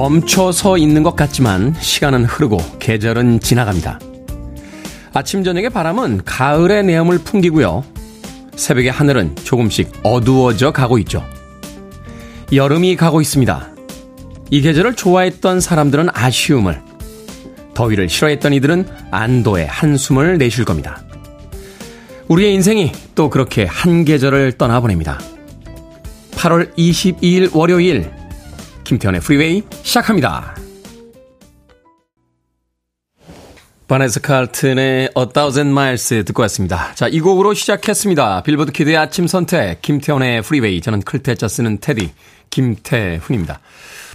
멈춰서 있는 것 같지만 시간은 흐르고 계절은 지나갑니다. 아침 저녁의 바람은 가을의 내음을 풍기고요. 새벽의 하늘은 조금씩 어두워져 가고 있죠. 여름이 가고 있습니다. 이 계절을 좋아했던 사람들은 아쉬움을, 더위를 싫어했던 이들은 안도의 한숨을 내쉴 겁니다. 우리의 인생이 또 그렇게 한 계절을 떠나보냅니다. 8월 22일 월요일, 김태현의 프리웨이 시작합니다. 바네스 칼튼의 A Thousand Miles 듣고 왔습니다. 자, 이 곡으로 시작했습니다. 빌보드 키드의 아침 선택, 김태훈의 프리웨이. 저는 클테짜 쓰는 테디, 김태훈입니다.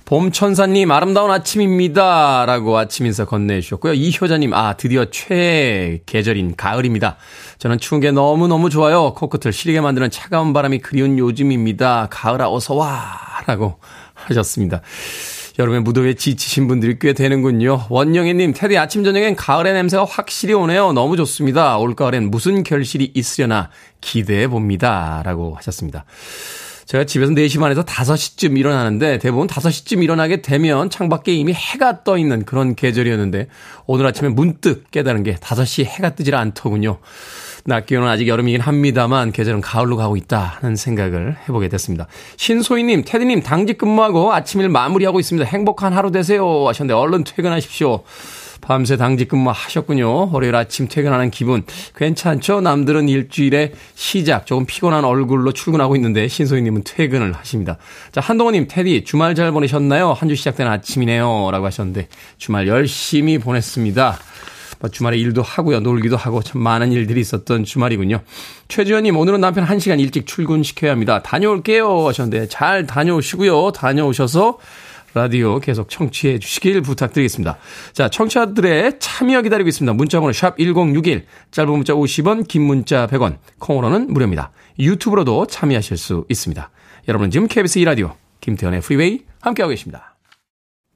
봄천사님, 아름다운 아침입니다. 라고 아침 인사 건네주셨고요. 이효자님, 아, 드디어 최애 계절인 가을입니다. 저는 추운 게 너무너무 좋아요. 코끝을 시리게 만드는 차가운 바람이 그리운 요즘입니다. 가을아, 어서와. 라고 하셨습니다. 여름에 무더위에 지치신 분들이 꽤 되는군요. 원영애님, 테디 아침 저녁엔 가을의 냄새가 확실히 오네요. 너무 좋습니다. 올가을엔 무슨 결실이 있으려나 기대해 봅니다. 라고 하셨습니다. 제가 집에서 4시 반에서 5시쯤 일어나는데 대부분 5시쯤 일어나게 되면 창밖에 이미 해가 떠 있는 그런 계절이었는데 오늘 아침에 문득 깨달은 게 5시에 해가 뜨질 않더군요. 낮 기온은 아직 여름이긴 합니다만 계절은 가을로 가고 있다는 생각을 해보게 됐습니다. 신소희님, 테디님 당직 근무하고 아침일 마무리하고 있습니다. 행복한 하루 되세요 하셨는데 얼른 퇴근하십시오. 밤새 당직 근무하셨군요. 월요일 아침 퇴근하는 기분 괜찮죠? 남들은 일주일의 시작, 조금 피곤한 얼굴로 출근하고 있는데 신소희님은 퇴근을 하십니다. 자, 한동호님, 테디 주말 잘 보내셨나요? 한 주 시작된 아침이네요 라고 하셨는데 주말 열심히 보냈습니다. 주말에 일도 하고요, 놀기도 하고 참 많은 일들이 있었던 주말이군요. 최지현님, 오늘은 남편 1시간 일찍 출근시켜야 합니다. 다녀올게요 하셨는데 잘 다녀오시고요. 다녀오셔서 라디오 계속 청취해 주시길 부탁드리겠습니다. 자, 청취자들의 참여 기다리고 있습니다. 문자번호 샵 1061, 짧은 문자 50원, 긴 문자 100원, 콩으로는 무료입니다. 유튜브로도 참여하실 수 있습니다. 여러분은 지금 KBS 2라디오 김태현의 프리웨이 함께하고 계십니다.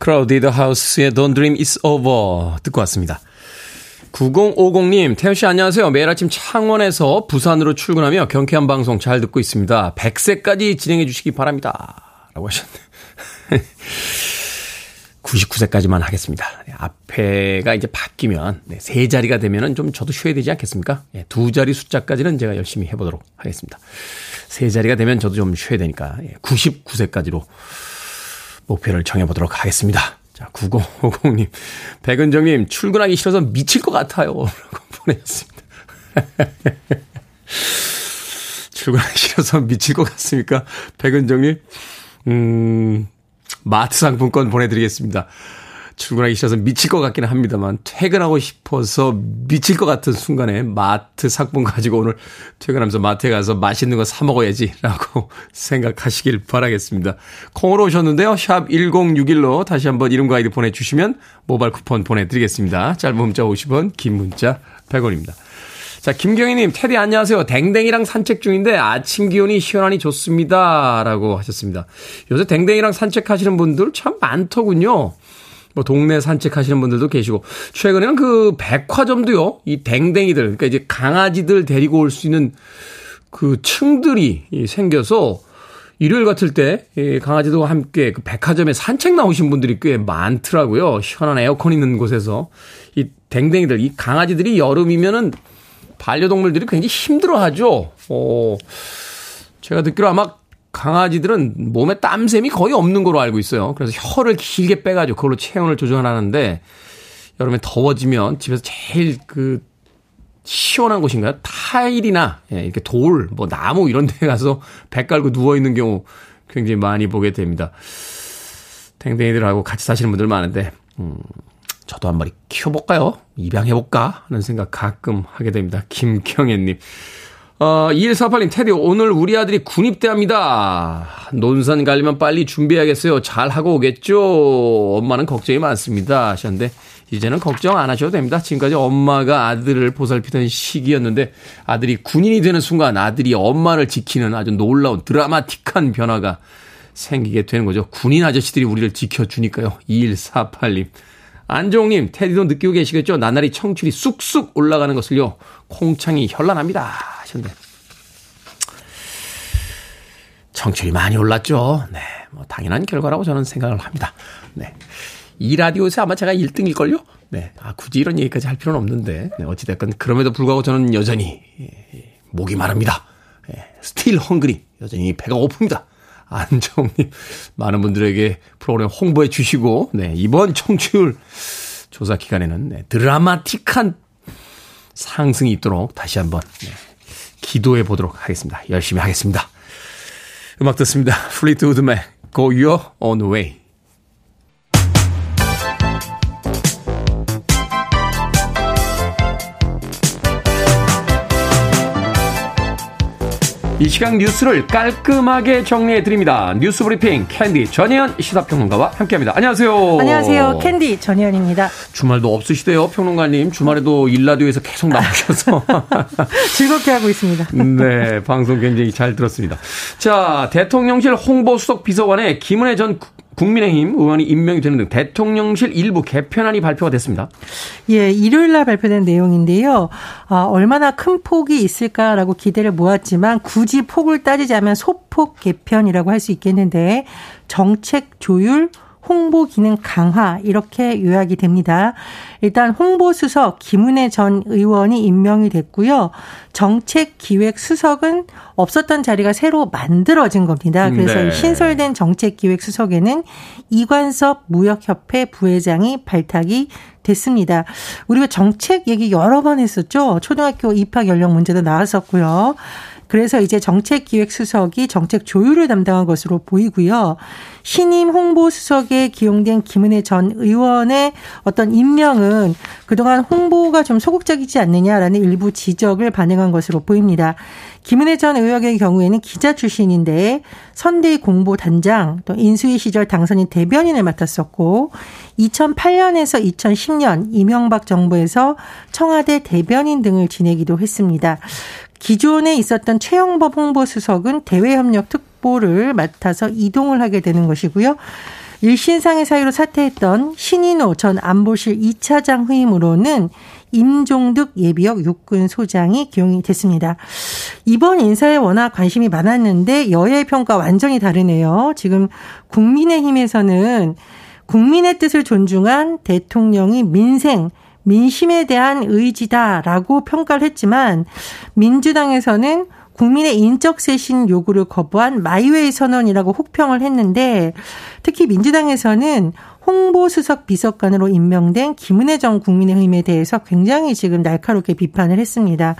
Crowded House의 Don't Dream It's Over 듣고 왔습니다. 9050님, 태현씨 안녕하세요. 매일 아침 창원에서 부산으로 출근하며 경쾌한 방송 잘 듣고 있습니다. 100세까지 진행해 주시기 바랍니다 라고 하셨네요. 99세까지만 하겠습니다. 앞에가 이제 바뀌면 세 자리가 되면은 좀 저도 쉬어야 되지 않겠습니까? 두 자리 숫자까지는 제가 열심히 해보도록 하겠습니다. 세 자리가 되면 저도 좀 쉬어야 되니까 99세까지로 목표를 정해보도록 하겠습니다. 자, 9050님, 백은정님, 출근하기 싫어서 미칠 것 같아요 라고 보내셨습니다. 출근하기 싫어서 미칠 것 같습니까? 백은정님, 마트 상품권 보내드리겠습니다. 출근하기 싫어서 미칠 것 같기는 합니다만 퇴근하고 싶어서 미칠 것 같은 순간에 마트 상품 가지고 오늘 퇴근하면서 마트에 가서 맛있는 거 사 먹어야지라고 생각하시길 바라겠습니다. 콩으로 오셨는데요. 샵 1061로 다시 한번 이름과 아이디 보내주시면 모바일 쿠폰 보내드리겠습니다. 짧은 문자 50원, 긴 문자 100원입니다. 자, 김경희님, 테디 안녕하세요. 댕댕이랑 산책 중인데 아침 기온이 시원하니 좋습니다 라고 하셨습니다. 요새 댕댕이랑 산책하시는 분들 참 많더군요. 뭐 동네 산책하시는 분들도 계시고 최근에는 그 백화점도요, 이 댕댕이들, 그러니까 이제 강아지들 데리고 올 수 있는 그 층들이 생겨서 일요일 같을 때 강아지들과 함께 그 백화점에 산책 나오신 분들이 꽤 많더라고요. 시원한 에어컨 있는 곳에서 이 댕댕이들, 이 강아지들이 여름이면은 반려동물들이 굉장히 힘들어하죠. 제가 듣기로 아마 강아지들은 몸에 땀샘이 거의 없는 걸로 알고 있어요. 그래서 혀를 길게 빼가지고 그걸로 체온을 조절하는데 여름에 더워지면 집에서 제일 그 시원한 곳인가요? 타일이나 이렇게 돌, 뭐 나무 이런 데 가서 배 깔고 누워 있는 경우 굉장히 많이 보게 됩니다. 댕댕이들하고 같이 사시는 분들 많은데 저도 한 마리 키워볼까요? 입양해볼까? 하는 생각 가끔 하게 됩니다. 김경애님. 2148님, 테디, 오늘 우리 아들이 군입대합니다. 논산 가려면 빨리 준비해야겠어요. 잘하고 오겠죠? 엄마는 걱정이 많습니다. 하셨는데, 이제는 걱정 안 하셔도 됩니다. 지금까지 엄마가 아들을 보살피던 시기였는데, 아들이 군인이 되는 순간 아들이 엄마를 지키는 아주 놀라운 드라마틱한 변화가 생기게 되는 거죠. 군인 아저씨들이 우리를 지켜주니까요. 2148님. 안종님, 테디도 느끼고 계시겠죠? 나날이 청출이 쑥쑥 올라가는 것을요. 콩창이 현란합니다. 하셨는데. 청출이 많이 올랐죠. 네. 뭐, 당연한 결과라고 저는 생각을 합니다. 네. 이 라디오에서 아마 제가 1등일걸요? 네. 아, 굳이 이런 얘기까지 할 필요는 없는데. 네. 어찌됐건, 그럼에도 불구하고 저는 여전히, 목이 마릅니다. 스틸 헝그리. 여전히 배가 고픕니다. 안정님, 많은 분들에게 프로그램 홍보해 주시고, 네, 이번 청취율 조사 기간에는 네, 드라마틱한 상승이 있도록 다시 한번 네, 기도해 보도록 하겠습니다. 열심히 하겠습니다. 음악 듣습니다. 플리트우드맨, Go Your Own Way. 이 시간 뉴스를 깔끔하게 정리해드립니다. 뉴스브리핑 캔디 전혜연 시사평론가와 함께합니다. 안녕하세요. 안녕하세요. 캔디 전혜연입니다. 주말도 없으시대요. 평론가님. 주말에도 일라디오에서 계속 나오셔서. 즐겁게 하고 있습니다. 네. 방송 굉장히 잘 들었습니다. 자, 대통령실 홍보수석 비서관에 김은혜 전 국민의힘 의원이 임명이 되는 등 대통령실 일부 개편안이 발표가 됐습니다. 예, 일요일 날 발표된 내용인데요. 얼마나 큰 폭이 있을까라고 기대를 모았지만 굳이 폭을 따지자면 소폭 개편이라고 할 수 있겠는데 정책 조율, 홍보 기능 강화 이렇게 요약이 됩니다. 일단 홍보수석 김은혜 전 의원이 임명이 됐고요. 정책기획수석은 없었던 자리가 새로 만들어진 겁니다. 그래서 네. 신설된 정책기획수석에는 이관섭 무역협회 부회장이 발탁이 됐습니다. 우리가 정책 얘기 여러 번 했었죠. 초등학교 입학 연령 문제도 나왔었고요. 그래서 이제 정책기획수석이 정책 조율을 담당한 것으로 보이고요. 신임 홍보수석에 기용된 김은혜 전 의원의 어떤 임명은 그동안 홍보가 좀 소극적이지 않느냐라는 일부 지적을 반영한 것으로 보입니다. 김은혜 전 의원의 경우에는 기자 출신인데 선대위 공보단장 또 인수위 시절 당선인 대변인을 맡았었고 2008년에서 2010년 이명박 정부에서 청와대 대변인 등을 지내기도 했습니다. 기존에 있었던 최영범 홍보수석은 대외협력특보를 맡아서 이동을 하게 되는 것이고요. 일신상의 사유로 사퇴했던 신인호 전 안보실 2차장 후임으로는 임종득 예비역 육군소장이 기용이 됐습니다. 이번 인사에 워낙 관심이 많았는데 여야의 평가 완전히 다르네요. 지금 국민의힘에서는 국민의 뜻을 존중한 대통령이 민생, 민심에 대한 의지다라고 평가를 했지만 민주당에서는 국민의 인적 쇄신 요구를 거부한 마이웨이 선언이라고 혹평을 했는데 특히 민주당에서는 홍보수석 비서관으로 임명된 김은혜 전 국민의힘에 대해서 굉장히 지금 날카롭게 비판을 했습니다.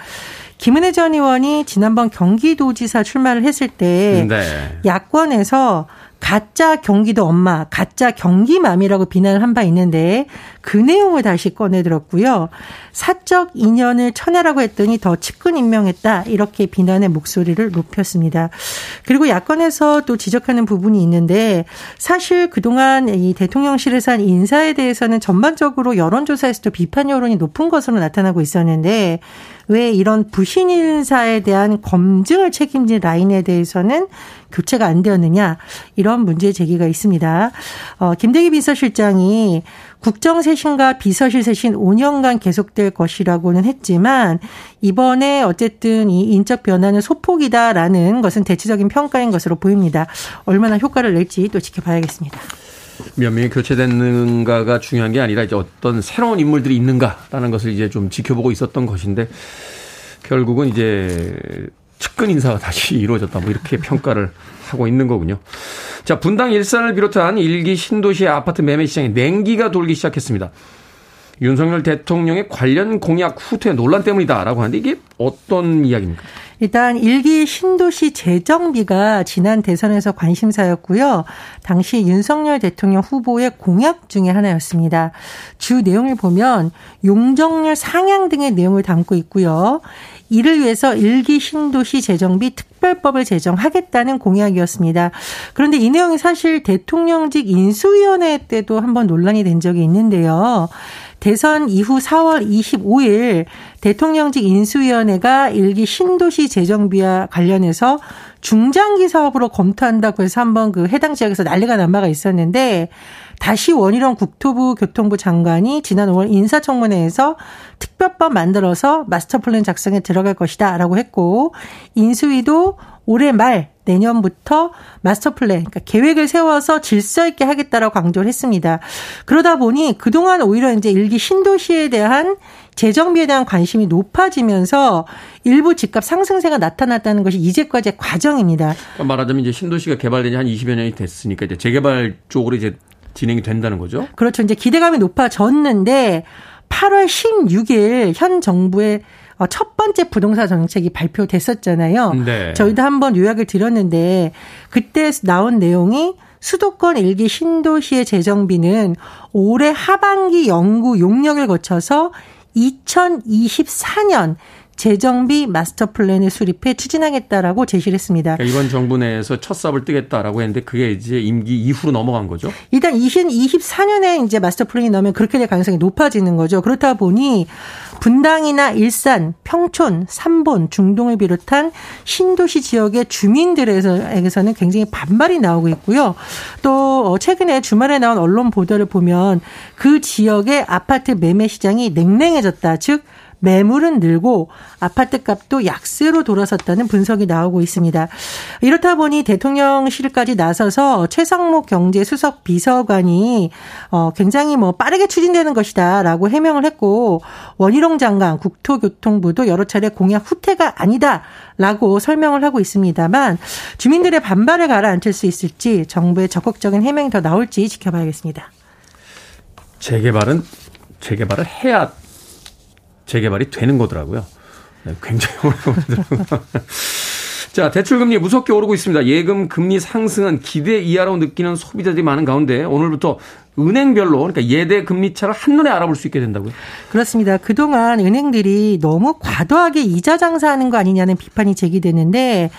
김은혜 전 의원이 지난번 경기도지사 출마를 했을 때 네. 야권에서 가짜 경기도 엄마, 가짜 경기맘이라고 비난을 한 바 있는데 그 내용을 다시 꺼내들었고요. 사적 인연을 쳐내라고 했더니 더 측근 임명했다. 이렇게 비난의 목소리를 높였습니다. 그리고 야권에서 또 지적하는 부분이 있는데 사실 그동안 이 대통령실에서 한 인사에 대해서는 전반적으로 여론조사에서도 비판 여론이 높은 것으로 나타나고 있었는데 왜 이런 부신 인사에 대한 검증을 책임진 라인에 대해서는 교체가 안 되었느냐 이런 문제 제기가 있습니다. 김대기 비서실장이 국정쇄신과 비서실쇄신 5년간 계속될 것이라고는 했지만 이번에 어쨌든 이 인적 변화는 소폭이다라는 것은 대체적인 평가인 것으로 보입니다. 얼마나 효과를 낼지 또 지켜봐야겠습니다. 몇 명이 교체됐는가가 중요한 게 아니라 이제 어떤 새로운 인물들이 있는가라는 것을 이제 좀 지켜보고 있었던 것인데 결국은 이제 측근 인사가 다시 이루어졌다 뭐 이렇게 평가를 하고 있는 거군요. 자, 분당 일산을 비롯한 일기 신도시의 아파트 매매 시장에 냉기가 돌기 시작했습니다. 윤석열 대통령의 관련 공약 후퇴 논란 때문이다라고 하는데 이게 어떤 이야기입니까? 일단 1기 신도시 재정비가 지난 대선에서 관심사였고요. 당시 윤석열 대통령 후보의 공약 중에 하나였습니다. 주 내용을 보면 용적률 상향 등의 내용을 담고 있고요. 이를 위해서 1기 신도시 재정비 특별법을 제정하겠다는 공약이었습니다. 그런데 이 내용이 사실 대통령직 인수위원회 때도 한번 논란이 된 적이 있는데요. 대선 이후 4월 25일 대통령직 인수위원회가 1기 신도시 재정비와 관련해서 중장기 사업으로 검토한다고 해서 한번 그 해당 지역에서 난리가 난 바가 있었는데 다시 원희룡 국토부 교통부 장관이 지난 5월 인사청문회에서 특별법 만들어서 마스터플랜 작성에 들어갈 것이다 라고 했고 인수위도 올해 말 내년부터 마스터플랜 그러니까 계획을 세워서 질서 있게 하겠다라고 강조를 했습니다. 그러다 보니 그동안 오히려 이제 1기 신도시에 대한 재정비에 대한 관심이 높아지면서 일부 집값 상승세가 나타났다는 것이 이제까지의 과정입니다. 말하자면 이제 신도시가 개발된 지 한 20여 년이 됐으니까 이제 재개발 쪽으로 이제 진행이 된다는 거죠? 그렇죠. 이제 기대감이 높아졌는데 8월 16일 현 정부의 첫 번째 부동산 정책이 발표됐었잖아요. 네. 저희도 한번 요약을 드렸는데 그때 나온 내용이 수도권 1기 신도시의 재정비는 올해 하반기 연구 용역을 거쳐서 2024년 재정비 마스터플랜을 수립해 추진하겠다라고 제시를 했습니다. 그러니까 이번 정부 내에서 첫 삽을 뜨겠다라고 했는데 그게 이제 임기 이후로 넘어간 거죠? 일단 2024년에 이제 마스터플랜이 나오면 그렇게 될 가능성이 높아지는 거죠. 그렇다 보니 분당이나 일산, 평촌, 삼본, 중동을 비롯한 신도시 지역의 주민들에게서는 굉장히 반발이 나오고 있고요. 또 최근에 주말에 나온 언론 보도를 보면 그 지역의 아파트 매매 시장이 냉랭해졌다. 즉 매물은 늘고 아파트값도 약세로 돌아섰다는 분석이 나오고 있습니다. 이렇다 보니 대통령실까지 나서서 최상목 경제수석 비서관이 굉장히 빠르게 추진되는 것이다라고 해명을 했고 원희룡 장관 국토교통부도 여러 차례 공약 후퇴가 아니다라고 설명을 하고 있습니다만 주민들의 반발을 가라앉힐 수 있을지 정부의 적극적인 해명이 더 나올지 지켜봐야겠습니다. 재개발을 해야 재개발이 되는 거더라고요. 네, 굉장히 어려워요. 자, 대출금리 무섭게 오르고 있습니다. 예금 금리 상승은 기대 이하로 느끼는 소비자들이 많은 가운데 오늘부터 은행별로 그러니까 예대 금리 차를 한눈에 알아볼 수 있게 된다고요? 그렇습니다. 그동안 은행들이 너무 과도하게 이자 장사하는 거 아니냐는 비판이 제기되는데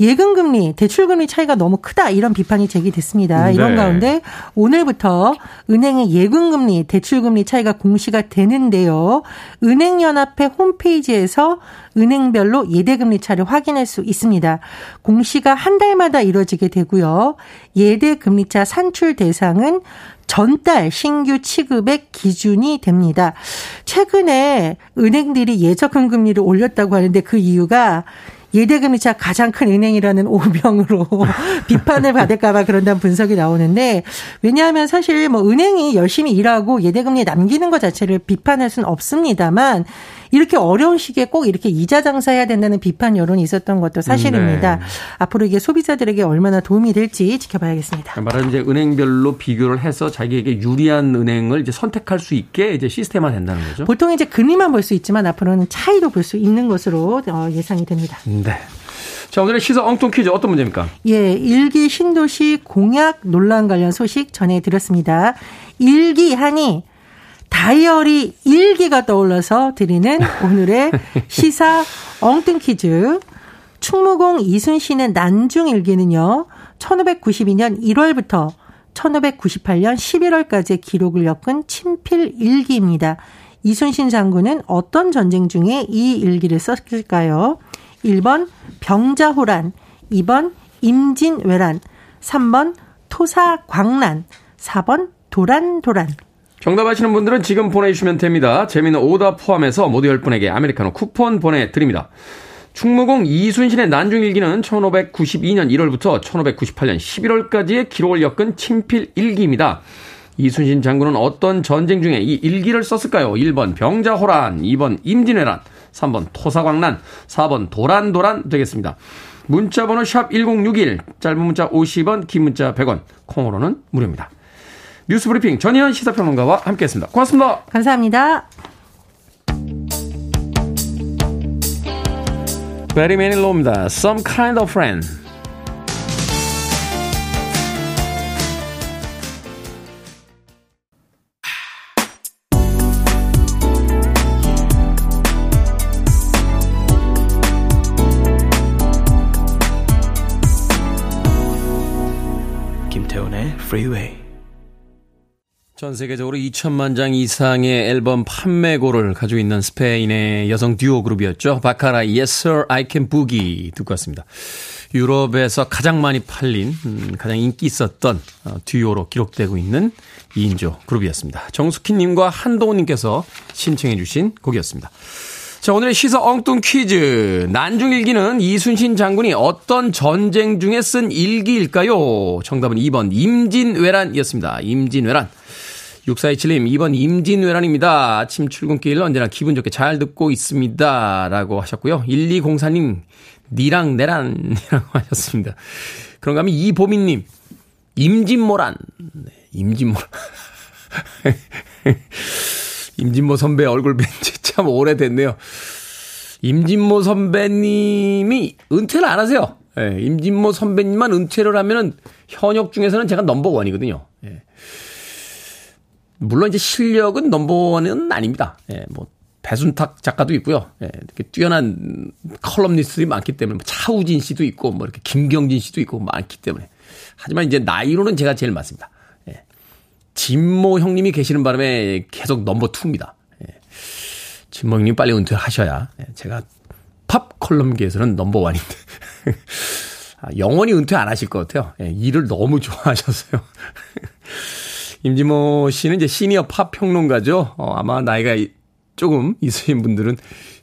예금 금리, 대출 금리 차이가 너무 크다 이런 비판이 제기됐습니다. 네. 이런 가운데 오늘부터 은행의 예금 금리, 대출 금리 차이가 공시가 되는데요. 은행연합회 홈페이지에서 은행별로 예대 금리 차를 확인할 수 있습니다. 공시가 한 달마다 이루어지게 되고요. 예대 금리 차 산출 대상은 전달 신규 취급액 기준이 됩니다. 최근에 은행들이 예적금 금리를 올렸다고 하는데 그 이유가 예대금리차 가장 큰 은행이라는 오명으로 비판을 받을까 봐 그런다는 분석이 나오는데 왜냐하면 사실 은행이 열심히 일하고 예대금리 남기는 것 자체를 비판할 수는 없습니다만 이렇게 어려운 시기에 꼭 이렇게 이자 장사해야 된다는 비판 여론이 있었던 것도 사실입니다. 네. 앞으로 이게 소비자들에게 얼마나 도움이 될지 지켜봐야겠습니다. 말하자면 이제 은행별로 비교를 해서 자기에게 유리한 은행을 이제 선택할 수 있게 이제 시스템화 된다는 거죠. 보통 이제 금리만 볼 수 있지만 앞으로는 차이도 볼 수 있는 것으로 예상이 됩니다. 네. 자, 오늘의 시사 엉뚱 퀴즈 어떤 문제입니까? 예, 1기 신도시 공약 논란 관련 소식 전해드렸습니다. 1기 하니 다이어리 1기가 떠올라서 드리는 오늘의 시사 엉뚱 퀴즈. 충무공 이순신의 난중 1기는요. 1592년 1월부터 1598년 11월까지의 기록을 엮은 친필 1기입니다. 이순신 장군은 어떤 전쟁 중에 이 1기를 썼을까요? 1번 병자호란, 2번 임진왜란, 3번 토사광란, 4번 도란도란. 정답 아시는 분들은 지금 보내주시면 됩니다. 재미있는 오답 포함해서 모두 10분에게 아메리카노 쿠폰 보내드립니다. 충무공 이순신의 난중일기는 1592년 1월부터 1598년 11월까지의 기록을 엮은 친필 일기입니다. 이순신 장군은 어떤 전쟁 중에 이 일기를 썼을까요? 1번 병자호란, 2번 임진왜란, 3번 토사광란, 4번 도란도란 되겠습니다. 문자번호 샵 1061, 짧은 문자 50원, 긴 문자 100원, 콩으로는 무료입니다. 뉴스브리핑 전희연 시사평론가와 함께했습니다. 고맙습니다. 감사합니다. 베리 매닐로우입니다. Some kind of friend. 김태훈의 Freeway. 전 세계적으로 2천만 장 이상의 앨범 판매고를 가지고 있는 스페인의 여성 듀오 그룹이었죠. 바카라, Yes Sir, I Can Boogie 듣고 왔습니다. 유럽에서 가장 많이 팔린, 가장 인기 있었던 듀오로 기록되고 있는 2인조 그룹이었습니다. 정숙희님과 한동훈님께서 신청해 주신 곡이었습니다. 자, 오늘의 시사 엉뚱 퀴즈. 난중일기는 이순신 장군이 어떤 전쟁 중에 쓴 일기일까요? 정답은 2번 임진왜란이었습니다. 임진왜란. 6427님 2번 임진왜란입니다. 아침 출근길 언제나 기분 좋게 잘 듣고 있습니다. 라고 하셨고요. 1204님 니랑 내란이라고 하셨습니다. 그런가 하면 이보민님 임진모란. 네, 임진모란. 임진모 선배 얼굴 뵌지 참 오래됐네요. 임진모 선배님이 은퇴를 안 하세요. 예, 임진모 선배님만 은퇴를 하면은 현역 중에서는 제가 넘버원이거든요. 예. 물론 이제 실력은 넘버원은 아닙니다. 예, 뭐 배순탁 작가도 있고요. 예, 이렇게 뛰어난 컬럼니스트들이 많기 때문에 뭐 차우진 씨도 있고 뭐 이렇게 김경진 씨도 있고 많기 때문에. 하지만 이제 나이로는 제가 제일 많습니다. 예. 진모 형님이 계시는 바람에 계속 넘버2입니다. 진모 형님 빨리 은퇴하셔야. 제가 팝 컬럼계에서는 넘버원인데. 영원히 은퇴 안 하실 것 같아요. 일을 너무 좋아하셨어요. 임진모 씨는 이제 시니어 팝 평론가죠. 아마 나이가 조금 있으신 분들은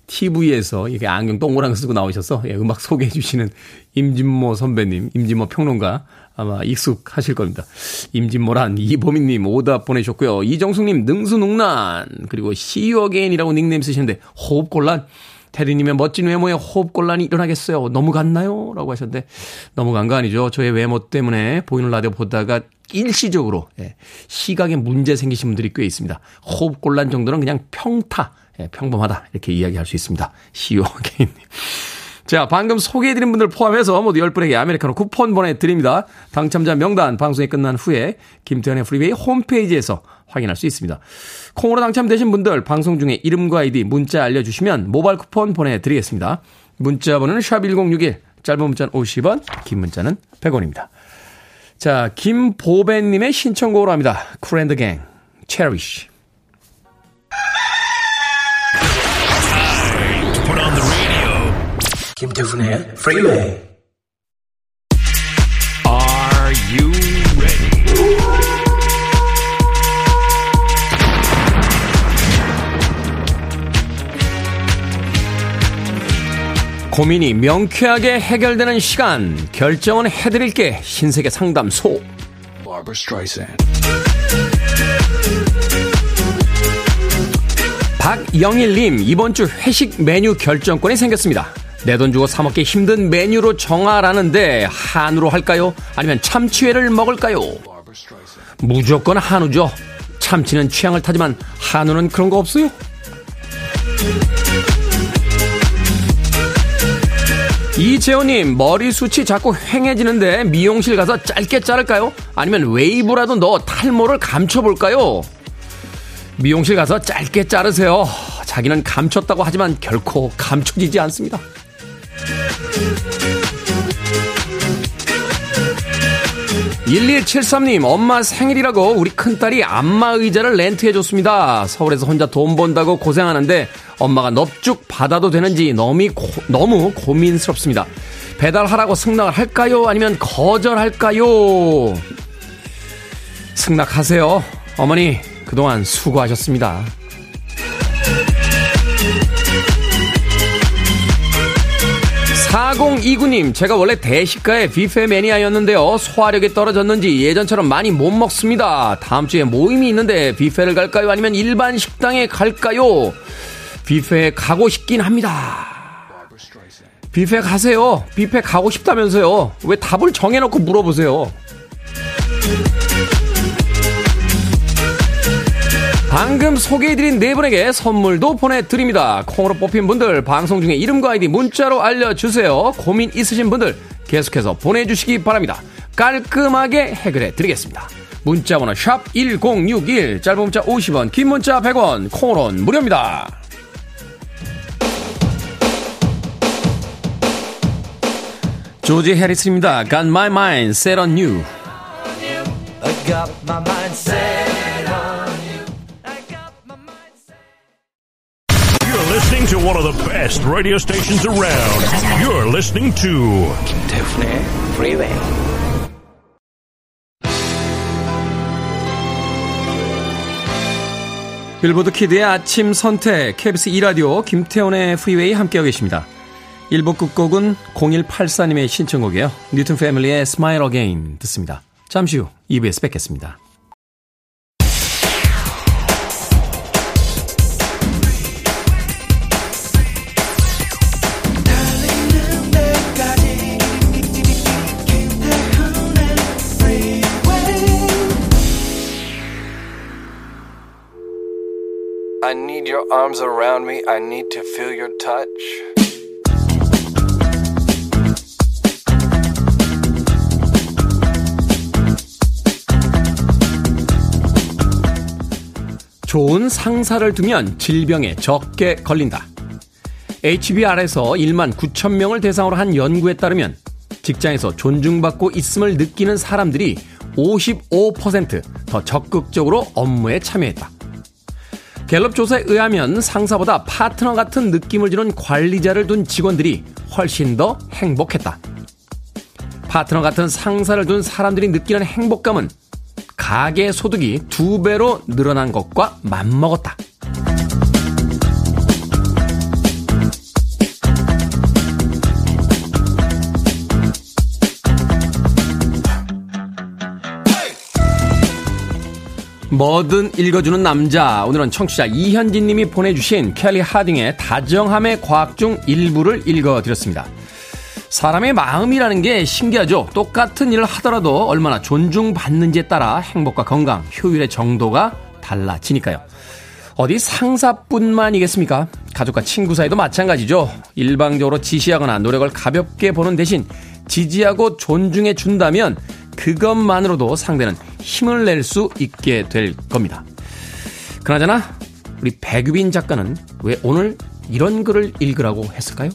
TV에서 이렇게 안경 동그랑 쓰고 나오셔서 음악 소개해 주시는 임진모 선배님, 임진모 평론가 아마 익숙하실 겁니다. 임진모란, 이보민님 오답 보내셨고요. 이정숙님 능수능란, 그리고 시유어게인이라고 닉네임 쓰시는데 호흡곤란, 테리님의 멋진 외모에 호흡곤란이 일어나겠어요. 너무 갔나요? 라고 하셨는데 너무 간 거 아니죠. 저의 외모 때문에 보이는 라디오 보다가 일시적으로 시각에 문제 생기신 분들이 꽤 있습니다. 호흡곤란 정도는 그냥 평타, 평범하다 이렇게 이야기할 수 있습니다. 시유어게인님. 자, 방금 소개해드린 분들 포함해서 모두 10분에게 아메리카노 쿠폰 보내드립니다. 당첨자 명단 방송이 끝난 후에 김태현의 프리웨이 홈페이지에서 확인할 수 있습니다. 콩으로 당첨되신 분들 방송 중에 이름과 아이디 문자 알려주시면 모바일 쿠폰 보내드리겠습니다. 문자 번호는 샵1061, 짧은 문자는 50원, 긴 문자는 100원입니다. 자, 김보배님의 신청곡으로 합니다. Cool and the Gang, Cherish. 김태훈의 Freeway. Are you ready? 고민이 명쾌하게 해결되는 시간. 결정은 해드릴게. 신세계 상담소. Barbara Streisand. 박영일님, 이번 주 회식 메뉴 결정권이 생겼습니다. 내 돈 주고 사 먹기 힘든 메뉴로 정하라는데 한우로 할까요? 아니면 참치회를 먹을까요? 무조건 한우죠. 참치는 취향을 타지만 한우는 그런 거 없어요? 이재호님, 머리숱이 자꾸 휑해지는데 미용실 가서 짧게 자를까요? 아니면 웨이브라도 넣어 탈모를 감춰볼까요? 미용실 가서 짧게 자르세요. 자기는 감췄다고 하지만 결코 감춰지지 않습니다. (1173님) 엄마 생일이라고 우리 큰딸이 안마 의자를 렌트해줬습니다. 서울에서 혼자 돈 번다고 고생하는데 엄마가 넙죽 받아도 되는지 너무 고민스럽습니다. 배달하라고 승낙을 할까요? 아니면 거절할까요? 승낙하세요. 어머니, 그동안 수고하셨습니다. (4029님) 제가 원래 대식가의 뷔페 매니아였는데요. 소화력이 떨어졌는지 예전처럼 많이 못 먹습니다. 다음 주에 모임이 있는데 뷔페를 갈까요? 아니면 일반 식당에 갈까요? 뷔페에 가고 싶긴 합니다. 뷔페 가세요. 뷔페 가고 싶다면서요. 왜 답을 정해놓고 물어보세요. 방금 소개해드린 네 분에게 선물도 보내드립니다. 콩으로 뽑힌 분들 방송 중에 이름과 아이디 문자로 알려주세요. 고민 있으신 분들 계속해서 보내주시기 바랍니다. 깔끔하게 해결해드리겠습니다. 문자번호 샵1061 짧은 문자 50원 긴 문자 100원 콩으로는 무료입니다. 조지 해리스입니다. Got my mind set on you. I got my mind set on you. I got my mind set on you. You're listening to one of the best radio stations around. You're listening to 김태훈의 Freeway. 빌보드 키드의 아침 선택, KBS 2라디오 김태훈의 프리웨이 함께하고 계십니다. 1부 끝곡은 0184님의 신청곡이에요. 뉴튼 패밀리의 Smile Again 듣습니다. 잠시 후 2부에서 뵙겠습니다. I need your arms around me. I need to feel your touch. 좋은 상사를 두면 질병에 적게 걸린다. HBR에서 1만 9천 명을 대상으로 한 연구에 따르면 직장에서 존중받고 있음을 느끼는 사람들이 55% 더 적극적으로 업무에 참여했다. 갤럽 조사에 의하면 상사보다 파트너 같은 느낌을 주는 관리자를 둔 직원들이 훨씬 더 행복했다. 파트너 같은 상사를 둔 사람들이 느끼는 행복감은 가계 소득이 2배로 늘어난 것과 맞먹었다. 뭐든 읽어주는 남자, 오늘은 청취자 이현진님이 보내주신 켈리 하딩의 다정함의 과학 중 일부를 읽어드렸습니다. 사람의 마음이라는 게 신기하죠. 똑같은 일을 하더라도 얼마나 존중받는지에 따라 행복과 건강, 효율의 정도가 달라지니까요. 어디 상사뿐만이겠습니까? 가족과 친구 사이도 마찬가지죠. 일방적으로 지시하거나 노력을 가볍게 보는 대신 지지하고 존중해 준다면 그것만으로도 상대는 힘을 낼 수 있게 될 겁니다. 그나저나 우리 백유빈 작가는 왜 오늘 이런 글을 읽으라고 했을까요?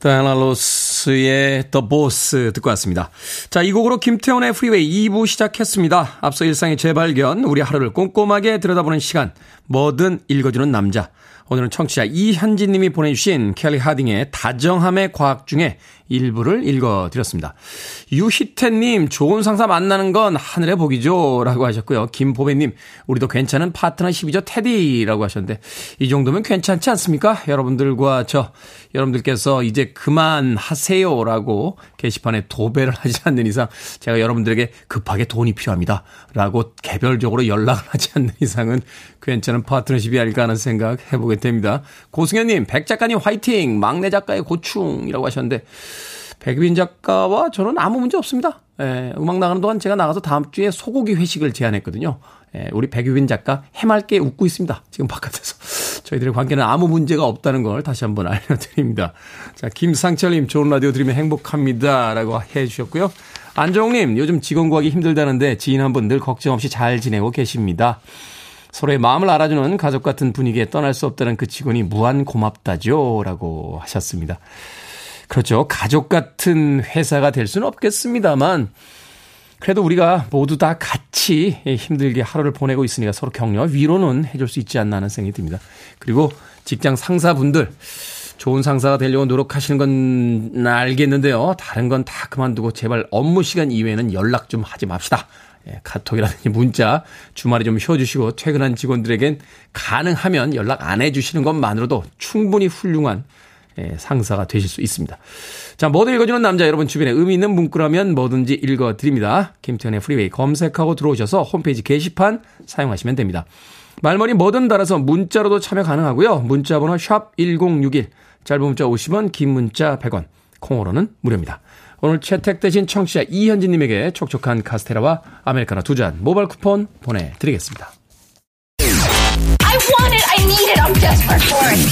다이아나 로스의 The Boss 듣고 왔습니다. 자, 이 곡으로 김태원의 프리웨이 2부 시작했습니다. 앞서 일상의 재발견, 우리 하루를 꼼꼼하게 들여다보는 시간, 뭐든 읽어주는 남자. 오늘은 청취자 이현진 님이 보내주신 켈리 하딩의 다정함의 과학 중에 일부를 읽어드렸습니다. 유희태 님, 좋은 상사 만나는 건 하늘의 복이죠 라고 하셨고요. 김보배 님, 우리도 괜찮은 파트너십이죠 테디라고 하셨는데 이 정도면 괜찮지 않습니까? 여러분들과 저, 여러분들께서 이제 그만하세요 라고 게시판에 도배를 하지 않는 이상 제가 여러분들에게 급하게 돈이 필요합니다 라고 개별적으로 연락을 하지 않는 이상은 괜찮은 파트너십이 아닐까 하는 생각 해보겠습니다. 됩니다. 고승현님, 백 작가님 화이팅! 막내 작가의 고충이라고 하셨는데 백유빈 작가와 저는 아무 문제 없습니다. 예, 음악 나가는 동안 제가 나가서 다음 주에 소고기 회식을 제안했거든요. 예, 우리 백유빈 작가 해맑게 웃고 있습니다. 지금 바깥에서 저희들의 관계는 아무 문제가 없다는 걸 다시 한번 알려드립니다. 자, 김상철님, 좋은 라디오 들으면 행복합니다라고 해주셨고요. 안정욱님, 요즘 직원 구하기 힘들다는데 지인 한 분 늘 걱정 없이 잘 지내고 계십니다. 서로의 마음을 알아주는 가족 같은 분위기에 떠날 수 없다는 그 직원이 무한 고맙다죠 라고 하셨습니다. 그렇죠. 가족 같은 회사가 될 수는 없겠습니다만 그래도 우리가 모두 다 같이 힘들게 하루를 보내고 있으니까 서로 격려와 위로는 해줄 수 있지 않나 하는 생각이 듭니다. 그리고 직장 상사분들 좋은 상사가 되려고 노력하시는 건 알겠는데요. 다른 건 다 그만두고 제발 업무 시간 이외에는 연락 좀 하지 맙시다. 예, 카톡이라든지 문자 주말에 좀 쉬어주시고 퇴근한 직원들에겐 가능하면 연락 안 해주시는 것만으로도 충분히 훌륭한 예, 상사가 되실 수 있습니다. 자, 뭐든 읽어주는 남자, 여러분 주변에 의미 있는 문구라면 뭐든지 읽어드립니다. 김태현의 프리웨이 검색하고 들어오셔서 홈페이지 게시판 사용하시면 됩니다. 말머리 뭐든 달아서 문자로도 참여 가능하고요. 문자번호 샵1061 짧은 문자 50원 긴 문자 100원 콩으로는 무료입니다. 오늘 채택되신 청취자 이현진님에게 촉촉한 카스테라와 아메리카노 2잔 모바일 쿠폰 보내드리겠습니다. want it. I need it. I'm desperate for it.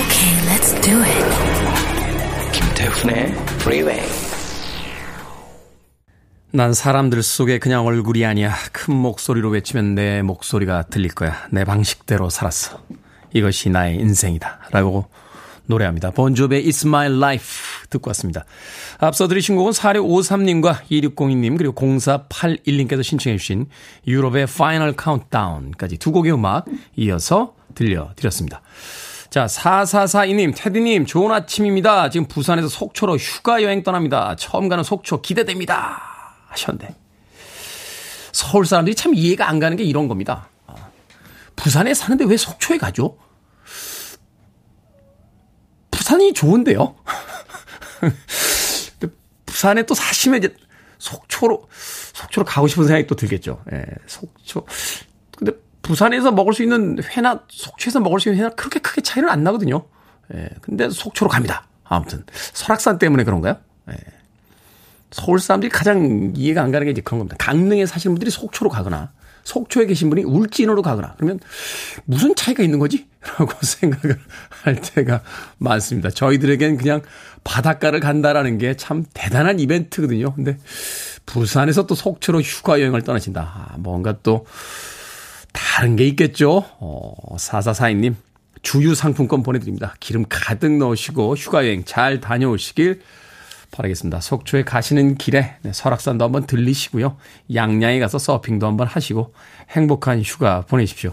Okay, let's do it. 김태훈의 Freeway. 난 사람들 속에 그냥 얼굴이 아니야. 큰 목소리로 외치면 내 목소리가 들릴 거야. 내 방식대로 살았어. 이것이 나의 인생이다. 라고 노래합니다. 본조베 It's My Life 듣고 왔습니다. 앞서 들으신 곡은 4653님과 2602님 그리고 0481님께서 신청해 주신 유럽의 Final Countdown까지 두 곡의 음악 이어서 들려드렸습니다. 자, 4442님, 테디님 좋은 아침입니다. 지금 부산에서 속초로 휴가 여행 떠납니다. 처음 가는 속초 기대됩니다 하셨는데, 서울 사람들이 참 이해가 안 가는 게 이런 겁니다. 부산에 사는데 왜 속초에 가죠? 부산이 좋은데요? 부산에 또 사시면 이제 속초로 가고 싶은 생각이 또 들겠죠. 예, 속초. 근데 부산에서 먹을 수 있는 회나 속초에서 먹을 수 있는 회나 그렇게 크게 차이는 안 나거든요. 예, 근데 속초로 갑니다. 아무튼. 설악산 때문에 그런가요? 예. 서울 사람들이 가장 이해가 안 가는 게 이제 그런 겁니다. 강릉에 사시는 분들이 속초로 가거나 속초에 계신 분이 울진으로 가거나 그러면 무슨 차이가 있는 거지? 라고 생각을 할 때가 많습니다. 저희들에겐 그냥 바닷가를 간다라는 게 참 대단한 이벤트거든요. 근데 부산에서 또 속초로 휴가 여행을 떠나신다. 아, 뭔가 또 다른 게 있겠죠. 4442님 주유 상품권 보내드립니다. 기름 가득 넣으시고 휴가 여행 잘 다녀오시길 바라겠습니다. 속초에 가시는 길에 설악산도 한번 들리시고요. 양양에 가서 서핑도 한번 하시고 행복한 휴가 보내십시오.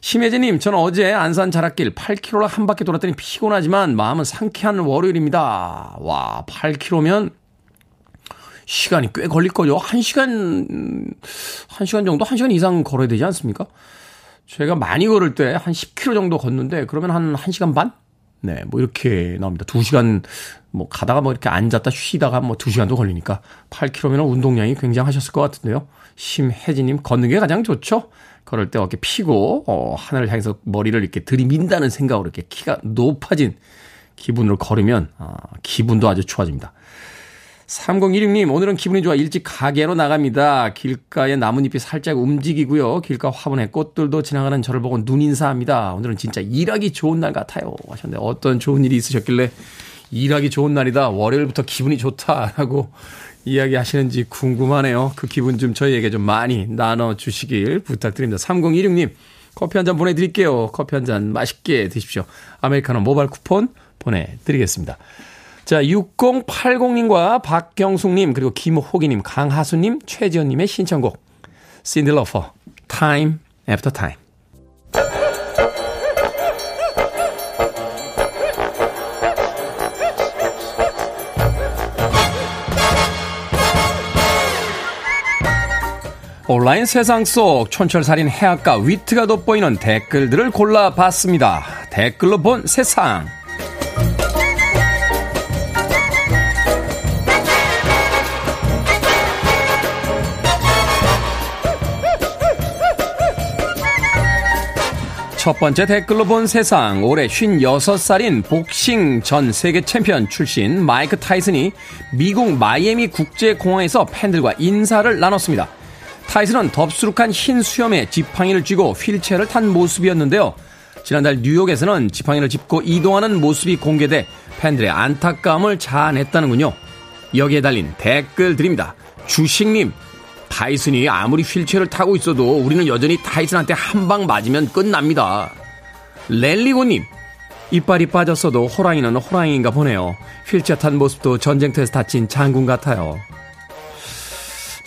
심혜진님, 저는 어제 안산 자락길 8km를 한 바퀴 돌았더니 피곤하지만 마음은 상쾌한 월요일입니다. 와, 8km면 시간이 꽤 걸릴 거죠. 1시간 정도? 1시간 이상 걸어야 되지 않습니까? 제가 많이 걸을 때 한 10km 정도 걷는데 그러면 한 1시간 반? 네, 뭐 이렇게 나옵니다. 2시간 뭐 가다가 뭐 이렇게 앉았다 쉬다가 뭐 2시간도 걸리니까 8km면 운동량이 굉장하셨을 것 같은데요. 심혜진님, 걷는 게 가장 좋죠. 걸을 때 어깨 피고 하늘을 향해서 머리를 이렇게 들이민다는 생각으로 이렇게 키가 높아진 기분으로 걸으면 기분도 아주 좋아집니다. 3016님, 오늘은 기분이 좋아 일찍 가게로 나갑니다. 길가에 나뭇잎이 살짝 움직이고요. 길가 화분에 꽃들도 지나가는 저를 보고 눈인사합니다. 오늘은 진짜 일하기 좋은 날 같아요 하셨는데, 어떤 좋은 일이 있으셨길래 일하기 좋은 날이다, 월요일부터 기분이 좋다라고 이야기하시는지 궁금하네요. 그 기분 좀 저희에게 좀 많이 나눠주시길 부탁드립니다. 3016님 커피 한 잔 보내드릴게요. 커피 한 잔 맛있게 드십시오. 아메리카노 모바일 쿠폰 보내드리겠습니다. 자, 6080님과 박경숙님 그리고 김호기님, 강하수님, 최지연님의 신청곡 신디 러퍼 Time After Time. 온라인 세상 속 촌철살인 해학과 위트가 돋보이는 댓글들을 골라봤습니다. 댓글로 본 세상. 첫 번째 댓글로 본 세상. 올해 56살인 복싱 전 세계 챔피언 출신 마이크 타이슨이 미국 마이애미 국제공항에서 팬들과 인사를 나눴습니다. 타이슨은 덥수룩한 흰 수염에 지팡이를 쥐고 휠체어를 탄 모습이었는데요. 지난달 뉴욕에서는 지팡이를 짚고 이동하는 모습이 공개돼 팬들의 안타까움을 자아냈다는군요. 여기에 달린 댓글 드립니다. 주식님, 타이슨이 아무리 휠체어를 타고 있어도 우리는 여전히 타이슨한테 한 방 맞으면 끝납니다. 렐리고님, 이빨이 빠졌어도 호랑이는 호랑이인가 보네요. 휠체어 탄 모습도 전쟁터에서 다친 장군 같아요.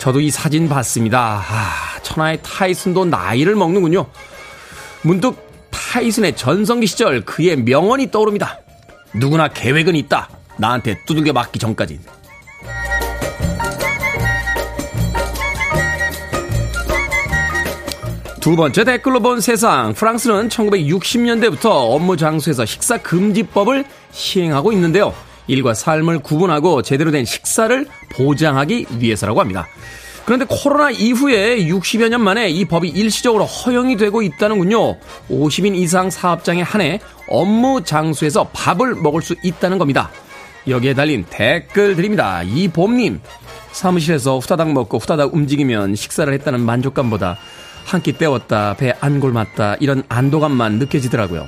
저도 이 사진 봤습니다. 아, 천하의 타이슨도 나이를 먹는군요. 문득 타이슨의 전성기 시절 그의 명언이 떠오릅니다. 누구나 계획은 있다. 나한테 두들겨 맞기 전까지. 두 번째 댓글로 본 세상. 프랑스는 1960년대부터 업무 장소에서 식사 금지법을 시행하고 있는데요. 일과 삶을 구분하고 제대로 된 식사를 보장하기 위해서라고 합니다. 그런데 코로나 이후에 60여 년 만에 이 법이 일시적으로 허용이 되고 있다는군요. 50인 이상 사업장에 한해 업무 장소에서 밥을 먹을 수 있다는 겁니다. 여기에 달린 댓글 드립니다. 이봄님, 사무실에서 후다닥 먹고 후다닥 움직이면 식사를 했다는 만족감보다 한 끼 때웠다, 배 안 골맞다 이런 안도감만 느껴지더라고요.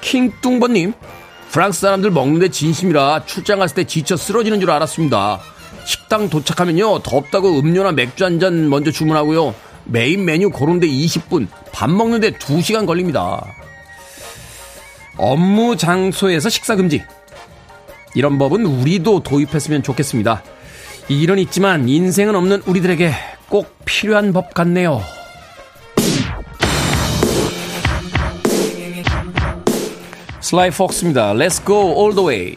킹뚱버님, 프랑스 사람들 먹는데 진심이라 출장 갔을 때 지쳐 쓰러지는 줄 알았습니다. 식당 도착하면요 덥다고 음료나 맥주 한 잔 먼저 주문하고요, 메인 메뉴 고른데 20분, 밥 먹는데 2시간 걸립니다. 업무 장소에서 식사 금지, 이런 법은 우리도 도입했으면 좋겠습니다. 일은 있지만 인생은 없는 우리들에게 꼭 필요한 법 같네요. 슬라이 폭스입니다. Let's go all the way.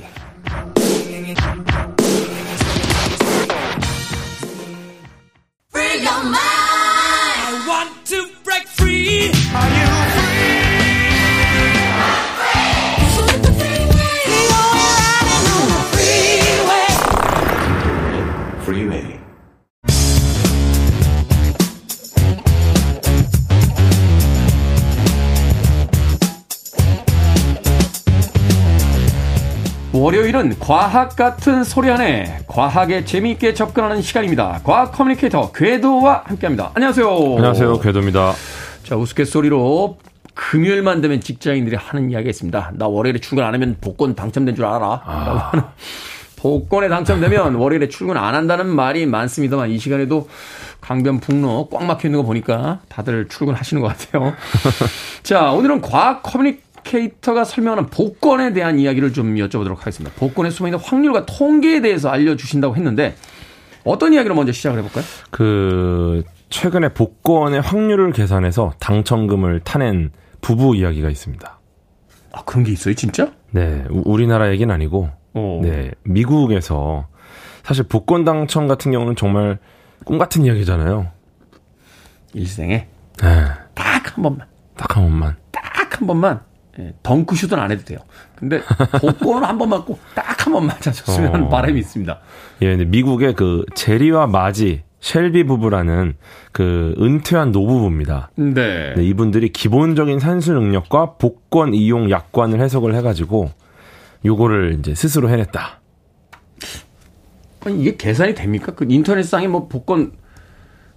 월요일은 과학 같은 소리 안에 과학에 재미있게 접근하는 시간입니다. 과학 커뮤니케이터 궤도와 함께합니다. 안녕하세요. 안녕하세요. 궤도입니다. 자, 우스갯소리로 금요일만 되면 직장인들이 하는 이야기가 있습니다. 나 월요일에 출근 안 하면 복권 당첨된 줄 알아. 복권에 당첨되면 월요일에 출근 안 한다는 말이 많습니다만, 이 시간에도 강변북로 꽉 막혀 있는 거 보니까 다들 출근하시는 것 같아요. 자, 오늘은 과학 커뮤니케이터가 설명하는 복권에 대한 이야기를 좀 여쭤보도록 하겠습니다. 복권에 숨어있는 확률과 통계에 대해서 알려주신다고 했는데 어떤 이야기로 먼저 시작을 해볼까요? 최근에 복권의 확률을 계산해서 당첨금을 타낸 부부 이야기가 있습니다. 아, 그런 게 있어요? 진짜? 네, 우리나라 얘기는 아니고 네, 미국에서 사실 복권 당첨 같은 경우는 정말 꿈같은 이야기잖아요. 일생에? 네. 딱 한 번만. 딱 한 번만. 딱 한 번만. 예, 덩크슛은 안 해도 돼요. 근데 복권을 한 번 맞고 딱 한 번 맞아줬으면 하는 바람이 있습니다. 예, 근데 미국의 그 제리와 마지 셸비 부부라는 그 은퇴한 노부부입니다. 네. 네, 이분들이 기본적인 산수 능력과 복권 이용 약관을 해석을 해가지고 요거를 이제 스스로 해냈다. 아니, 이게 계산이 됩니까? 그 인터넷상에 뭐 복권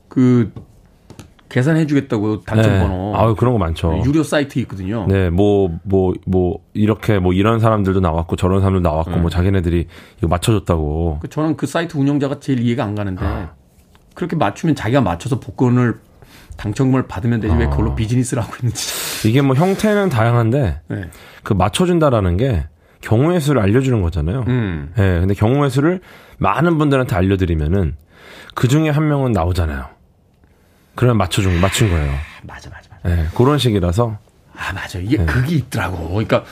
그 계산해주겠다고 당첨번호. 네. 아유, 그런 거 많죠. 유료 사이트 있거든요. 네, 이렇게 이런 사람들도 나왔고 저런 사람도 나왔고 네. 뭐 자기네들이 이거 맞춰줬다고. 저는 그 사이트 운영자가 제일 이해가 안 가는데 그렇게 맞추면 자기가 맞춰서 복권을 당첨금을 받으면 되지 왜 그걸로 비즈니스를 하고 있는지. 이게 뭐 형태는 다양한데 네. 그 맞춰준다라는 게 경우의 수를 알려주는 거잖아요. 네, 근데 경우의 수를 많은 분들한테 알려드리면은 그 중에 한 명은 나오잖아요. 그러면 맞춘 거예요. 맞아. 네, 그런 식이라서. 아, 맞아. 이게 네. 그게 있더라고. 그러니까